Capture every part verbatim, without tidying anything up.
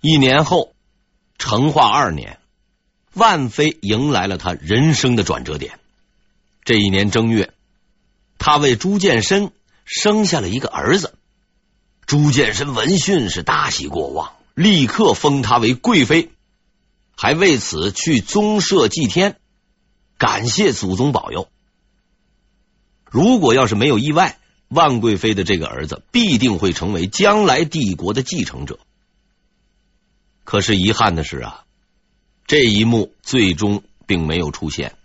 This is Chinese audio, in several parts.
一年后，成化二年，万飞迎来了他人生的转折点。这一年正月，他为朱见深生下了一个儿子。朱见深闻讯是大喜过望，立刻封她为贵妃，还为此去宗社祭天，感谢祖宗保佑。如果要是没有意外，万贵妃的这个儿子必定会成为将来帝国的继承者。可是遗憾的是啊，这一幕最终并没有出现。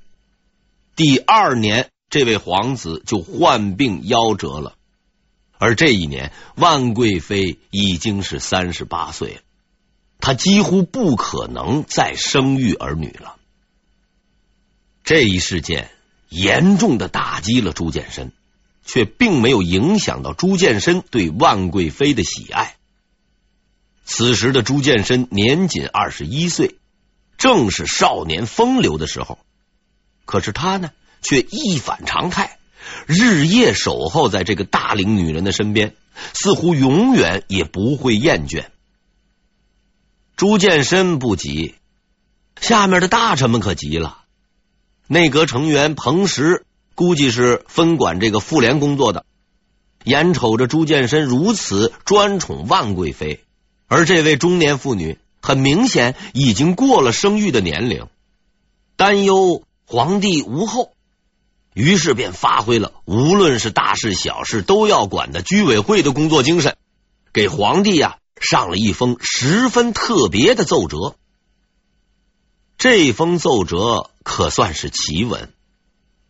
第二年，这位皇子就患病夭折了，而这一年，万贵妃已经是三十八岁了，她几乎不可能再生育儿女了。这一事件严重的打击了朱见深，却并没有影响到朱见深对万贵妃的喜爱。此时的朱见深年仅二十一岁，正是少年风流的时候。可是他呢，却一反常态，日夜守候在这个大龄女人的身边，似乎永远也不会厌倦。朱见深不急，下面的大臣们可急了。内阁成员彭石估计是分管这个妇联工作的，眼瞅着朱见深如此专宠万贵妃，而这位中年妇女很明显已经过了生育的年龄，担忧皇帝无后，于是便发挥了无论是大事小事都要管的居委会的工作精神，给皇帝啊上了一封十分特别的奏折。这封奏折可算是奇文，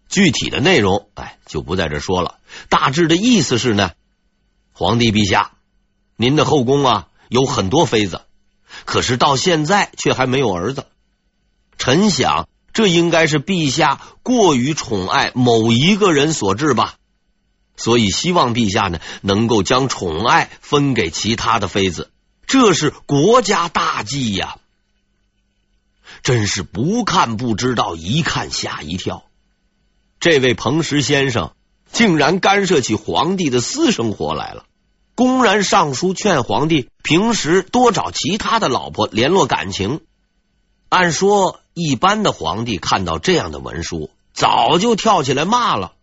具体的内容哎就不在这说了，大致的意思是呢，皇帝陛下，您的后宫啊有很多妃子，可是到现在却还没有儿子，臣想这应该是陛下过于宠爱某一个人所致吧，所以希望陛下呢能够将宠爱分给其他的妃子，这是国家大计呀。真是不看不知道，一看吓一跳，这位彭石先生竟然干涉起皇帝的私生活来了，公然上书劝皇帝平时多找其他的老婆联络感情。按说一般的皇帝看到这样的文书，早就跳起来骂了，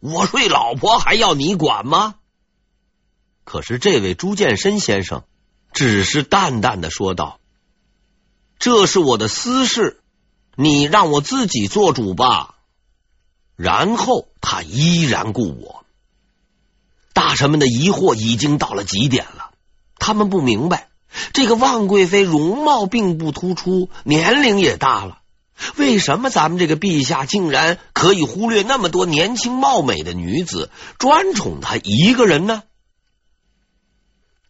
我睡老婆还要你管吗？可是这位朱见深先生只是淡淡的说道，这是我的私事，你让我自己做主吧。然后他依然故我。大臣们的疑惑已经到了极点了，他们不明白这个万贵妃容貌并不突出，年龄也大了，为什么咱们这个陛下竟然可以忽略那么多年轻貌美的女子，专宠她一个人呢？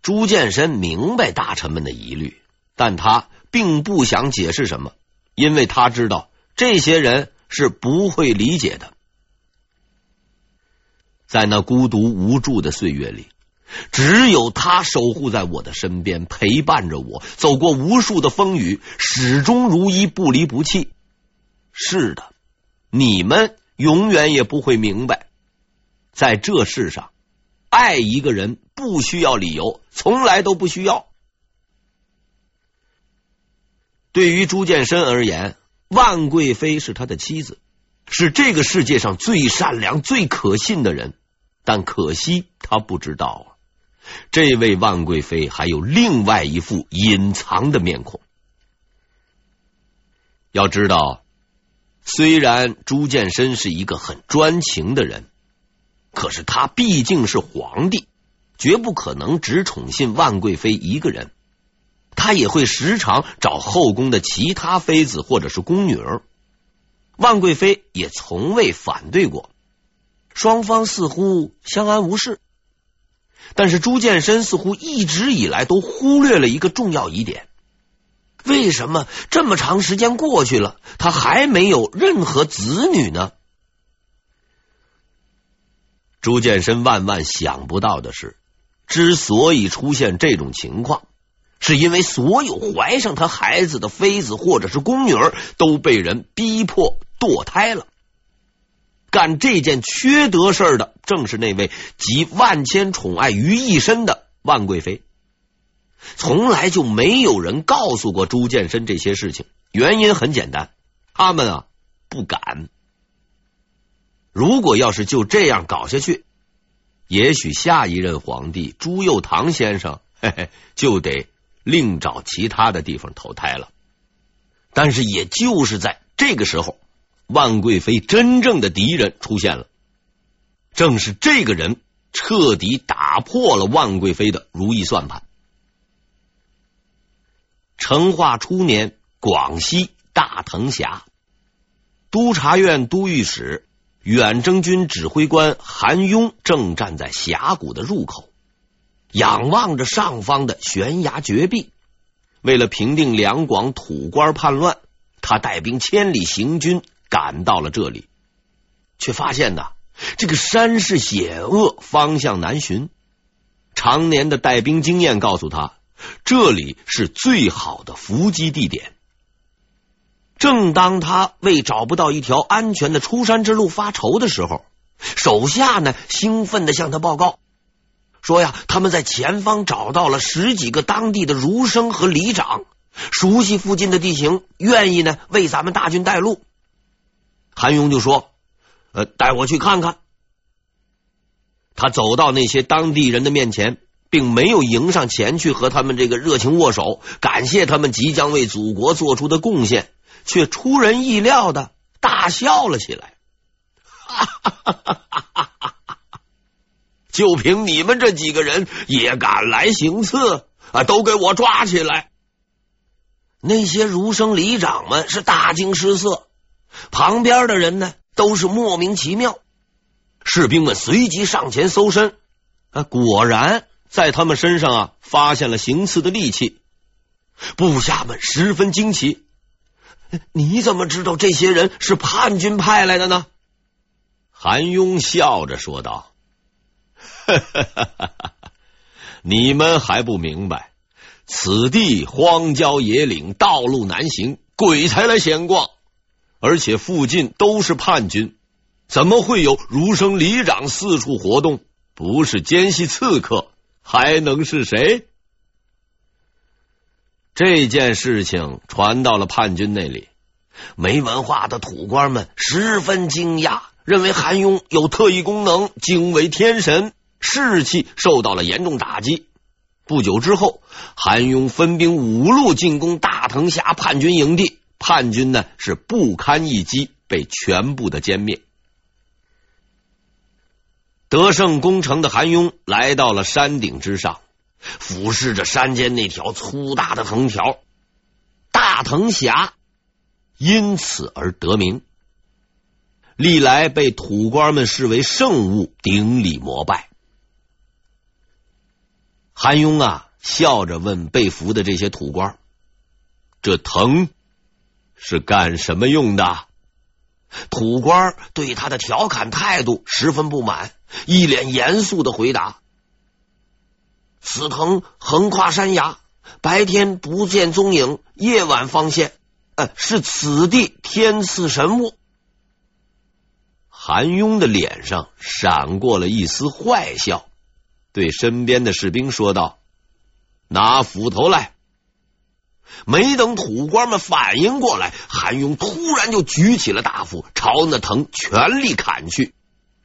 朱见深明白大臣们的疑虑，但他并不想解释什么，因为他知道这些人是不会理解的。在那孤独无助的岁月里，只有他守护在我的身边，陪伴着我走过无数的风雨，始终如一，不离不弃。是的，你们永远也不会明白，在这世上爱一个人不需要理由，从来都不需要。对于朱见深而言，万贵妃是他的妻子，是这个世界上最善良最可信的人，但可惜他不知道啊，这位万贵妃还有另外一副隐藏的面孔。要知道，虽然朱见深是一个很专情的人，可是他毕竟是皇帝，绝不可能只宠信万贵妃一个人，他也会时常找后宫的其他妃子或者是宫女儿。万贵妃也从未反对过，双方似乎相安无事。但是朱见深似乎一直以来都忽略了一个重要疑点，为什么这么长时间过去了，他还没有任何子女呢？朱见深万万想不到的是，之所以出现这种情况，是因为所有怀上他孩子的妃子或者是宫女儿都被人逼迫堕胎了。干这件缺德事儿的正是那位集万千宠爱于一身的万贵妃，从来就没有人告诉过朱见深这些事情，原因很简单，他们啊不敢。如果要是就这样搞下去，也许下一任皇帝朱佑樘先生嘿嘿就得另找其他的地方投胎了。但是也就是在这个时候，万贵妃真正的敌人出现了，正是这个人彻底打破了万贵妃的如意算盘。成化初年，广西大藤峡，督察院都御史远征军指挥官韩邕正站在峡谷的入口，仰望着上方的悬崖绝壁。为了平定两广土官叛乱，他带兵千里行军赶到了这里，却发现呢、啊，这个山势险恶，方向难寻。常年的带兵经验告诉他，这里是最好的伏击地点。正当他为找不到一条安全的出山之路发愁的时候，手下呢兴奋地向他报告说呀，他们在前方找到了十几个当地的儒生和里长，熟悉附近的地形，愿意呢为咱们大军带路。韩邕就说：“呃，带我去看看。”他走到那些当地人的面前，并没有迎上前去和他们这个热情握手，感谢他们即将为祖国做出的贡献，却出人意料的大笑了起来。哈哈哈哈哈！就凭你们这几个人也敢来行刺啊！都给我抓起来！那些儒生里长们是大惊失色，旁边的人呢都是莫名其妙。士兵们随即上前搜身，啊，果然在他们身上啊发现了行刺的利器。部下们十分惊奇：“你怎么知道这些人是叛军派来的呢？”韩邕笑着说道：“哈哈哈哈，你们还不明白，此地荒郊野岭，道路难行，鬼才来闲逛，而且附近都是叛军，怎么会有儒生里长四处活动？不是奸细刺客还能是谁？”这件事情传到了叛军那里，没文化的土官们十分惊讶，认为韩邕有特异功能，惊为天神，士气受到了严重打击。不久之后，韩邕分兵五路进攻大藤峡叛军营地，叛军呢是不堪一击，被全部的歼灭。得胜攻城的韩邕来到了山顶之上，俯视着山间那条粗大的藤条，大藤峡因此而得名，历来被土官们视为圣物，顶礼膜拜。韩邕啊笑着问被俘的这些土官：“这藤是干什么用的？”土官对他的调侃态度十分不满，一脸严肃的回答：“此藤横跨山崖，白天不见踪影，夜晚方现，呃，是此地天赐神物。”韩邕的脸上闪过了一丝坏笑，对身边的士兵说道：“拿斧头来。”没等土官们反应过来，韩邕突然就举起了大斧，朝那藤全力砍去，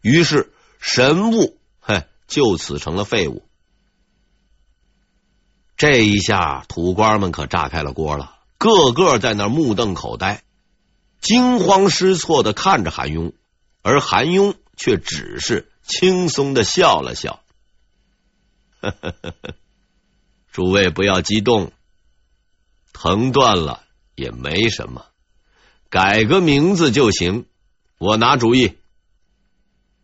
于是神物嘿就此成了废物。这一下土官们可炸开了锅了，个个在那目瞪口呆，惊慌失措的看着韩邕，而韩邕却只是轻松的笑了笑：“呵呵呵呵，诸位不要激动，藤断了也没什么，改个名字就行，我拿主意，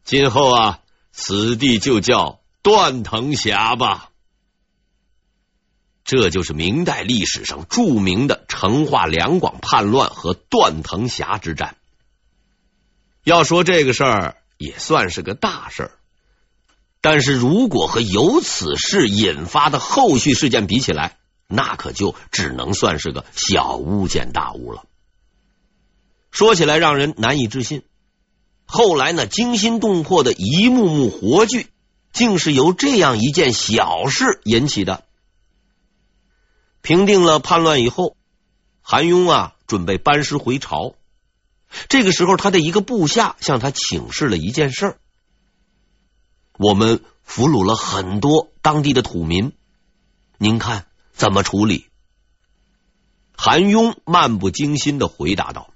今后啊此地就叫断藤峡吧。”这就是明代历史上著名的成化两广叛乱和断藤峡之战。要说这个事儿也算是个大事儿，但是如果和由此事引发的后续事件比起来，那可就只能算是个小巫见大巫了。说起来让人难以置信，后来呢惊心动魄的一幕幕活剧，竟是由这样一件小事引起的。平定了叛乱以后，韩雍啊准备班师回朝。这个时候，他的一个部下向他请示了一件事儿：我们俘虏了很多当地的土民，您看怎么处理？韩雍漫不经心的回答道：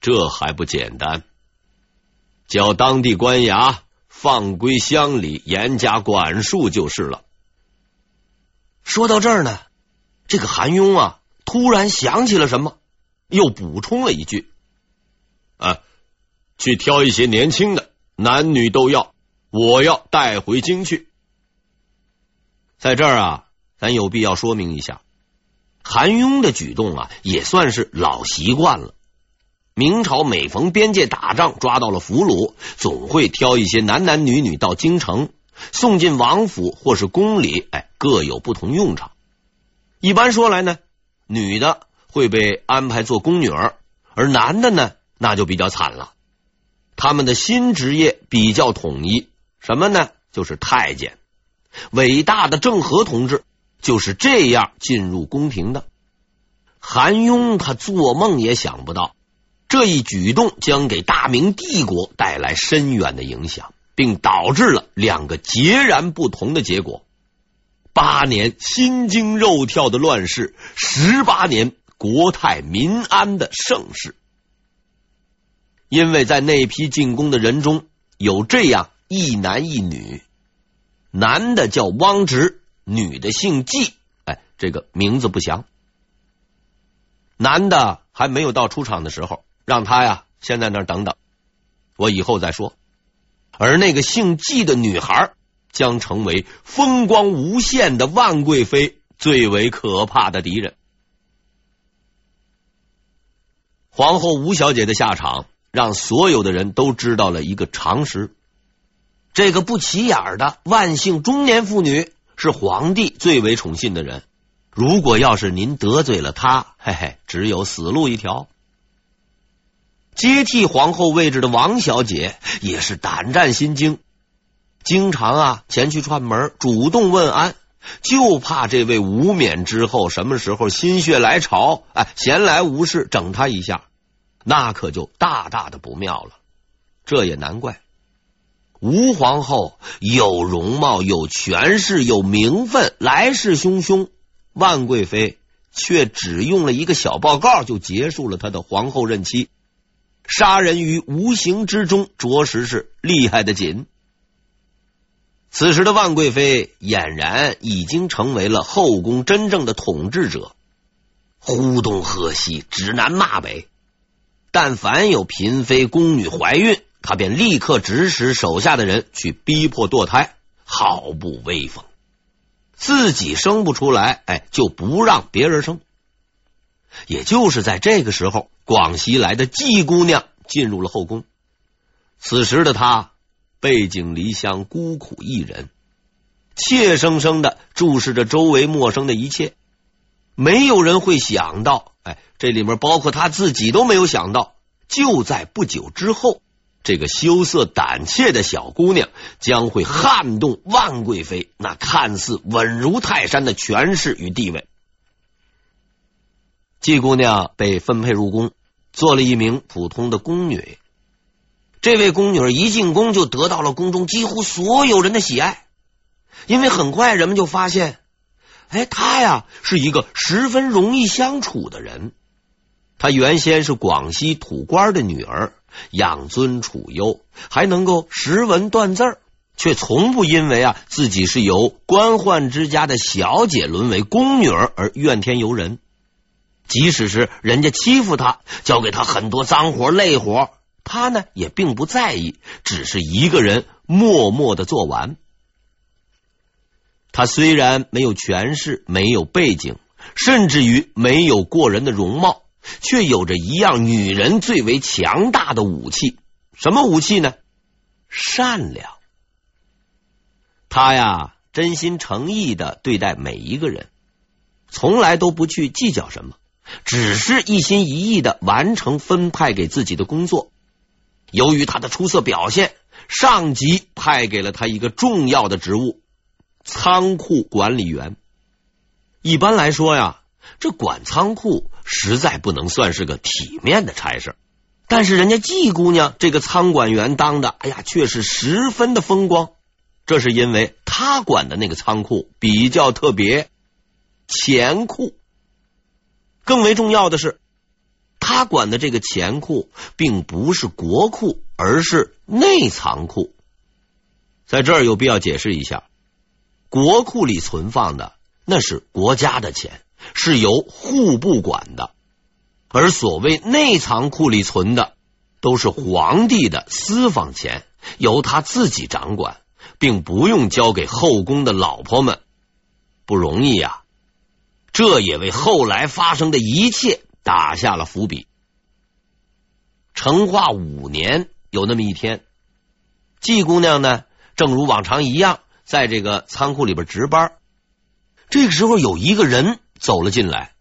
这还不简单，叫当地官衙放归乡里，严加管束就是了。说到这儿呢，这个韩雍啊突然想起了什么，又补充了一句：啊，去挑一些年轻的，男女都要，我要带回京去。在这儿啊，咱有必要说明一下，韩雍的举动啊也算是老习惯了。明朝每逢边界打仗，抓到了俘虏，总会挑一些男男女女到京城，送进王府或是宫里，哎，各有不同用场。一般说来呢，女的会被安排做宫女儿，而男的呢，那就比较惨了。他们的新职业比较统一，什么呢？就是太监。伟大的郑和同志就是这样进入宫廷的。韩雍他做梦也想不到，这一举动将给大明帝国带来深远的影响，并导致了两个截然不同的结果：八年心惊肉跳的乱世，十八年国泰民安的盛世。因为在那批进宫的人中，有这样一男一女，男的叫汪直，女的姓纪，哎，这个名字不详。男的还没有到出场的时候，让他呀先在那儿等等，我以后再说。而那个姓纪的女孩将成为风光无限的万贵妃最为可怕的敌人。皇后吴小姐的下场让所有的人都知道了一个常识：这个不起眼的万姓中年妇女是皇帝最为宠信的人，如果要是您得罪了他，嘿嘿，只有死路一条。接替皇后位置的王小姐也是胆战心惊，经常啊前去串门，主动问安，就怕这位无冕之后什么时候心血来潮，哎，闲来无事整他一下，那可就大大的不妙了。这也难怪，吴皇后有容貌，有权势，有名分，来势汹汹，万贵妃却只用了一个小报告就结束了她的皇后任期，杀人于无形之中，着实是厉害得紧。此时的万贵妃俨然已经成为了后宫真正的统治者，呼东喝西，指南骂北，但凡有嫔妃宫女怀孕，她便立刻指使手下的人去逼迫堕胎，好不威风。自己生不出来，哎，就不让别人生。也就是在这个时候，广西来的季姑娘进入了后宫。此时的她背井离乡，孤苦一人，怯生生的注视着周围陌生的一切。没有人会想到，哎，这里面包括她自己都没有想到，就在不久之后，这个羞涩胆怯的小姑娘将会撼动万贵妃那看似稳如泰山的权势与地位。季姑娘被分配入宫，做了一名普通的宫女。这位宫女一进宫就得到了宫中几乎所有人的喜爱，因为很快人们就发现，哎，她呀是一个十分容易相处的人。她原先是广西土官的女儿，养尊处优，还能够识文断字，却从不因为啊自己是由官宦之家的小姐沦为宫女儿而怨天尤人。即使是人家欺负她，交给她很多脏活累活，她呢也并不在意，只是一个人默默的做完。她虽然没有权势，没有背景，甚至于没有过人的容貌，却有着一样女人最为强大的武器。什么武器呢？善良。她呀真心诚意的对待每一个人，从来都不去计较什么，只是一心一意的完成分派给自己的工作。由于她的出色表现，上级派给了她一个重要的职务——仓库管理员。一般来说呀，这管仓库实在不能算是个体面的差事，但是人家季姑娘这个仓管员当的，哎呀，却是十分的风光。这是因为她管的那个仓库比较特别，钱库。更为重要的是，她管的这个钱库并不是国库，而是内藏库。在这儿有必要解释一下，国库里存放的那是国家的钱，是由户部管的，而所谓内藏库里存的都是皇帝的私房钱，由他自己掌管，并不用交给后宫的老婆们。不容易啊，这也为后来发生的一切打下了伏笔。成化五年有那么一天，季姑娘呢，正如往常一样在这个仓库里边值班。这个时候有一个人走了进来。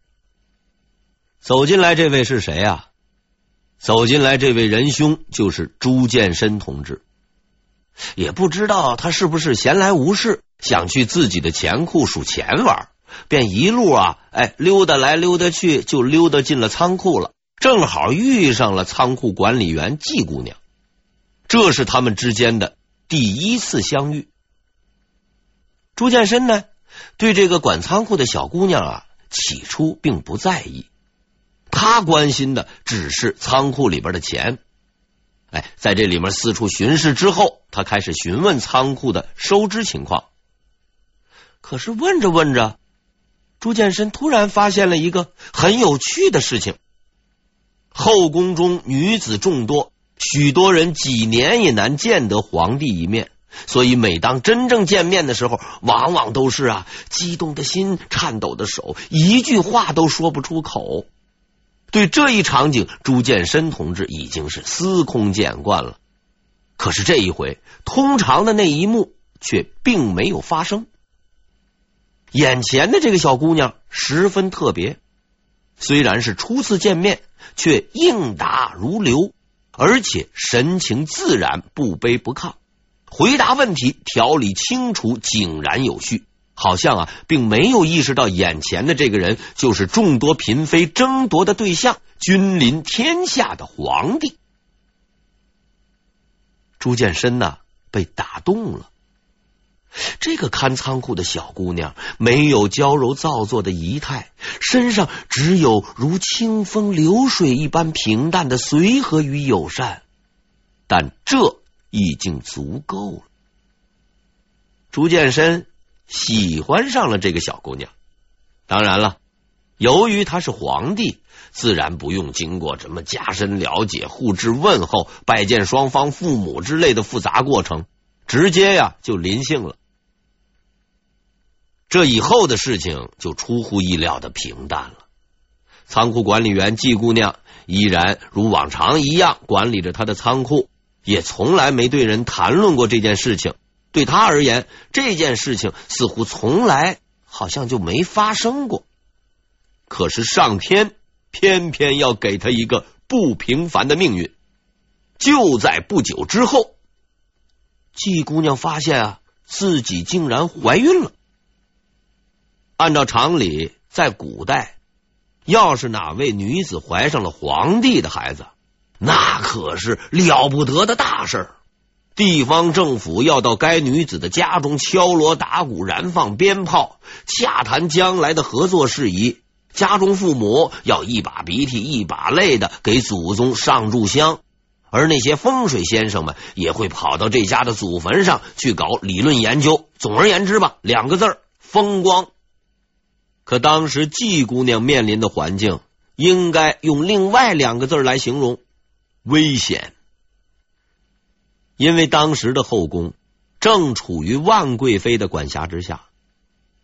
走进来这位是谁啊？走进来这位仁兄就是朱见深同志。也不知道他是不是闲来无事，想去自己的钱库数钱玩，便一路啊，哎，溜达来溜达去，就溜达进了仓库了。正好遇上了仓库管理员季姑娘，这是他们之间的第一次相遇。朱见深呢，对这个管仓库的小姑娘啊，起初并不在意，他关心的只是仓库里边的钱。哎，在这里面四处巡视之后，他开始询问仓库的收支情况。可是问着问着，朱见深突然发现了一个很有趣的事情。后宫中女子众多，许多人几年也难见得皇帝一面，所以每当真正见面的时候，往往都是啊，激动的心，颤抖的手，一句话都说不出口。对这一场景，朱见深同志已经是司空见惯了，可是这一回通常的那一幕却并没有发生。眼前的这个小姑娘十分特别，虽然是初次见面，却应答如流，而且神情自然，不卑不亢，回答问题条理清楚，井然有序，好像啊，并没有意识到眼前的这个人就是众多嫔妃争夺的对象，君临天下的皇帝。朱见深呢，被打动了。这个看仓库的小姑娘没有娇柔造作的仪态，身上只有如清风流水一般平淡的随和与友善，但这已经足够了。朱见深喜欢上了这个小姑娘，当然了，由于他是皇帝，自然不用经过什么加深了解、互致问候、拜见双方父母之类的复杂过程，直接呀、啊、就临幸了。这以后的事情就出乎意料的平淡了。仓库管理员季姑娘依然如往常一样管理着她的仓库，也从来没对人谈论过这件事情。对他而言，这件事情似乎从来好像就没发生过。可是上天偏偏要给他一个不平凡的命运。就在不久之后，季姑娘发现啊，自己竟然怀孕了。按照常理，在古代，要是哪位女子怀上了皇帝的孩子，那可是了不得的大事儿。地方政府要到该女子的家中敲锣打鼓，燃放鞭炮，洽谈将来的合作事宜。家中父母要一把鼻涕一把泪的给祖宗上炷香，而那些风水先生们也会跑到这家的祖坟上去搞理论研究。总而言之吧，两个字儿：风光。可当时季姑娘面临的环境，应该用另外两个字来形容：危险。因为当时的后宫正处于万贵妃的管辖之下，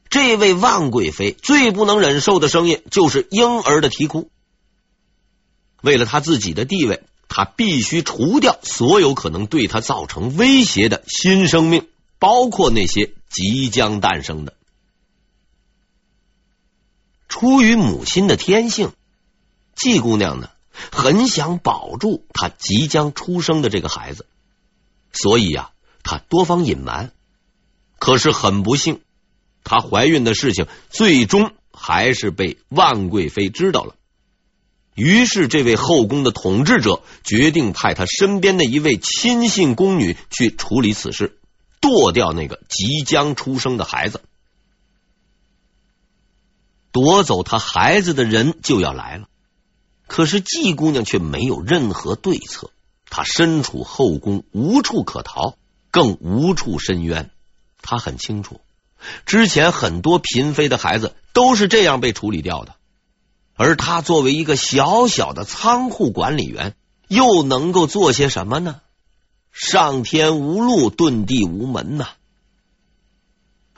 这位万贵妃最不能忍受的声音就是婴儿的啼哭。为了她自己的地位，她必须除掉所有可能对她造成威胁的新生命，包括那些即将诞生的。出于母亲的天性，季姑娘呢，很想保住她即将出生的这个孩子，所以啊，她多方隐瞒。可是很不幸，她怀孕的事情最终还是被万贵妃知道了。于是这位后宫的统治者决定派他身边的一位亲信宫女去处理此事，剁掉那个即将出生的孩子。夺走他孩子的人就要来了，可是季姑娘却没有任何对策，她身处后宫，无处可逃，更无处申冤。她很清楚，之前很多嫔妃的孩子都是这样被处理掉的，而她作为一个小小的仓库管理员，又能够做些什么呢？上天无路，遁地无门呐、啊！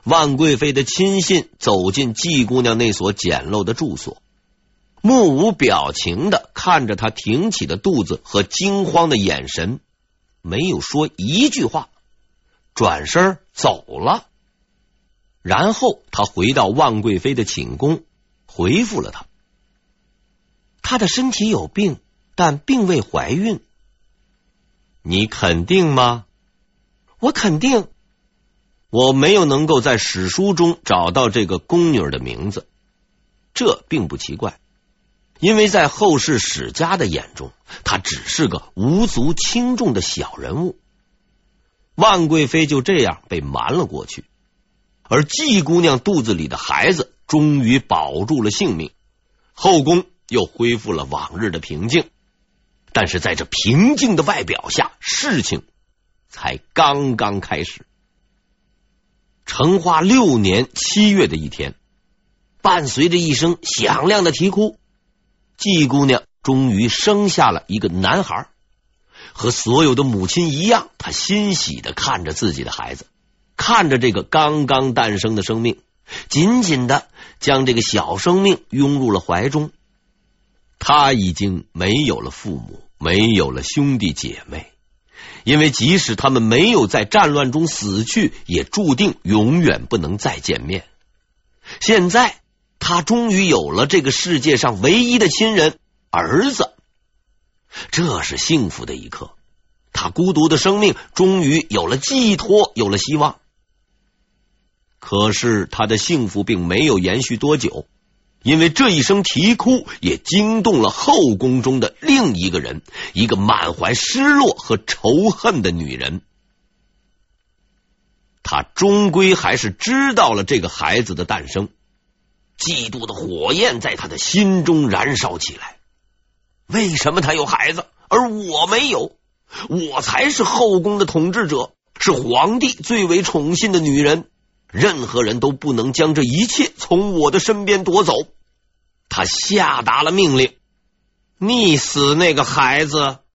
万贵妃的亲信走进季姑娘那所简陋的住所，目无表情的看着她挺起的肚子和惊慌的眼神，没有说一句话，转身走了。然后他回到万贵妃的寝宫，回复了她，她的身体有病，但并未怀孕。你肯定吗？我肯定。我没有能够在史书中找到这个宫女的名字，这并不奇怪，因为在后世史家的眼中，她只是个无足轻重的小人物。万贵妃就这样被瞒了过去，而季姑娘肚子里的孩子终于保住了性命，后宫又恢复了往日的平静。但是在这平静的外表下，事情才刚刚开始。成化六年七月的一天，伴随着一声响亮的啼哭，季姑娘终于生下了一个男孩。和所有的母亲一样，她欣喜地看着自己的孩子，看着这个刚刚诞生的生命，紧紧地将这个小生命拥入了怀中。她已经没有了父母，没有了兄弟姐妹，因为即使他们没有在战乱中死去，也注定永远不能再见面。现在他终于有了这个世界上唯一的亲人——儿子，这是幸福的一刻。他孤独的生命终于有了寄托，有了希望。可是他的幸福并没有延续多久，因为这一声啼哭也惊动了后宫中的另一个人，一个满怀失落和仇恨的女人。她终归还是知道了这个孩子的诞生，嫉妒的火焰在她的心中燃烧起来。为什么她有孩子，而我没有？我才是后宫的统治者，是皇帝最为宠信的女人，任何人都不能将这一切从我的身边夺走。他下达了命令，溺死那个孩子。